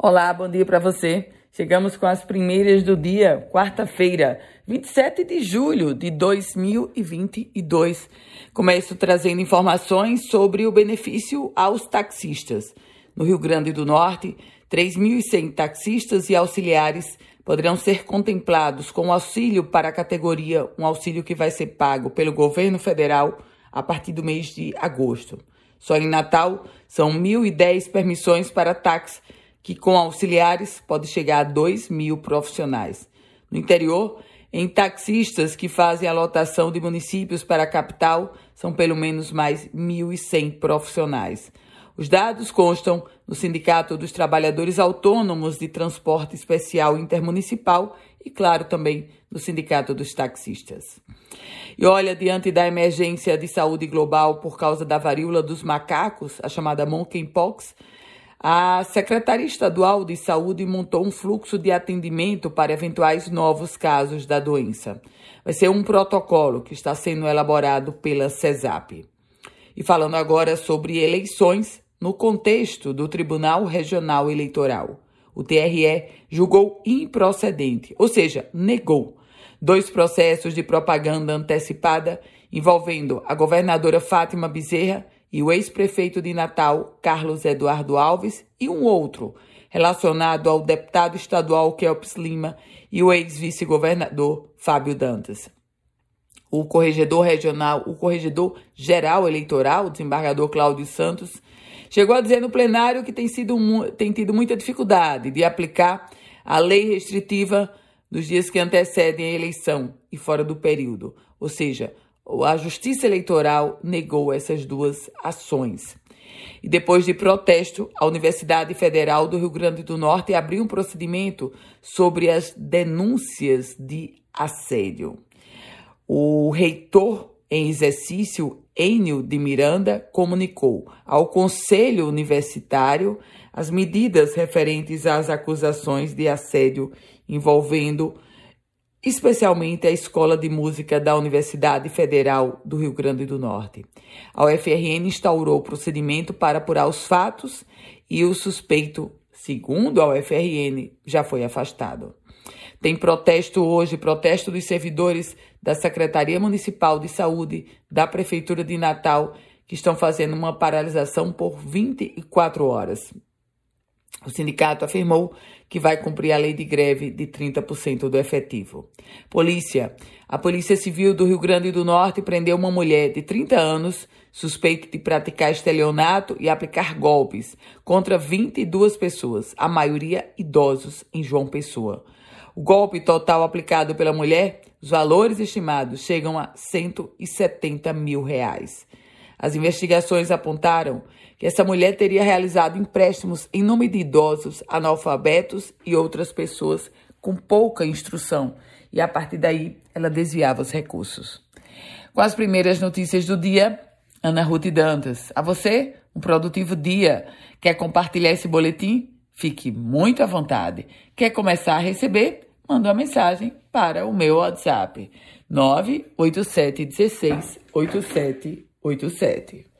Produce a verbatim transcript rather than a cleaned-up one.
Olá, bom dia para você. Chegamos com as primeiras do dia, quarta-feira, vinte e sete de julho de dois mil e vinte e dois. Começo trazendo informações sobre o benefício aos taxistas. No Rio Grande do Norte, três mil e cem taxistas e auxiliares poderão ser contemplados com auxílio para a categoria, um auxílio que vai ser pago pelo governo federal a partir do mês de agosto. Só em Natal, são mil e dez permissões para táxi, que com auxiliares pode chegar a dois mil profissionais. No interior, em taxistas que fazem a lotação de municípios para a capital, são pelo menos mais mil e cem profissionais. Os dados constam no Sindicato dos Trabalhadores Autônomos de Transporte Especial Intermunicipal e, claro, também no Sindicato dos Taxistas. E olha, diante da emergência de saúde global por causa da varíola dos macacos, a chamada monkeypox, a Secretaria Estadual de Saúde montou um fluxo de atendimento para eventuais novos casos da doença. Vai ser um protocolo que está sendo elaborado pela CESAP. E falando agora sobre eleições, no contexto do Tribunal Regional Eleitoral, o T R E julgou improcedente, ou seja, negou, dois processos de propaganda antecipada envolvendo a governadora Fátima Bezerra e o ex-prefeito de Natal, Carlos Eduardo Alves, e um outro relacionado ao deputado estadual Kelps Lima e o ex-vice-governador Fábio Dantas. O corregedor regional, o corregedor geral eleitoral, o desembargador Cláudio Santos, chegou a dizer no plenário que tem, sido, tem tido muita dificuldade de aplicar a lei restritiva nos dias que antecedem a eleição e fora do período, ou seja, a Justiça Eleitoral negou essas duas ações. E depois de protesto, a Universidade Federal do Rio Grande do Norte abriu um procedimento sobre as denúncias de assédio. O reitor em exercício, Enio de Miranda, comunicou ao Conselho Universitário as medidas referentes às acusações de assédio envolvendo especialmente a Escola de Música da Universidade Federal do Rio Grande do Norte. A U F R N instaurou o procedimento para apurar os fatos e o suspeito, segundo a U F R N, já foi afastado. Tem protesto hoje, protesto dos servidores da Secretaria Municipal de Saúde da Prefeitura de Natal, que estão fazendo uma paralisação por vinte e quatro horas. O sindicato afirmou que vai cumprir a lei de greve de trinta por cento do efetivo. Polícia. A Polícia Civil do Rio Grande do Norte prendeu uma mulher de trinta anos, suspeita de praticar estelionato e aplicar golpes, contra vinte e duas pessoas, a maioria idosos, em João Pessoa. O golpe total aplicado pela mulher, os valores estimados chegam a cento e setenta mil reais. As investigações apontaram que essa mulher teria realizado empréstimos em nome de idosos, analfabetos e outras pessoas com pouca instrução. E a partir daí, ela desviava os recursos. Com as primeiras notícias do dia, Ana Ruth Dantas. A você, um produtivo dia. Quer compartilhar esse boletim? Fique muito à vontade. Quer começar a receber? Manda uma mensagem para o meu WhatsApp. nove oito sete um seis oito sete oito sete.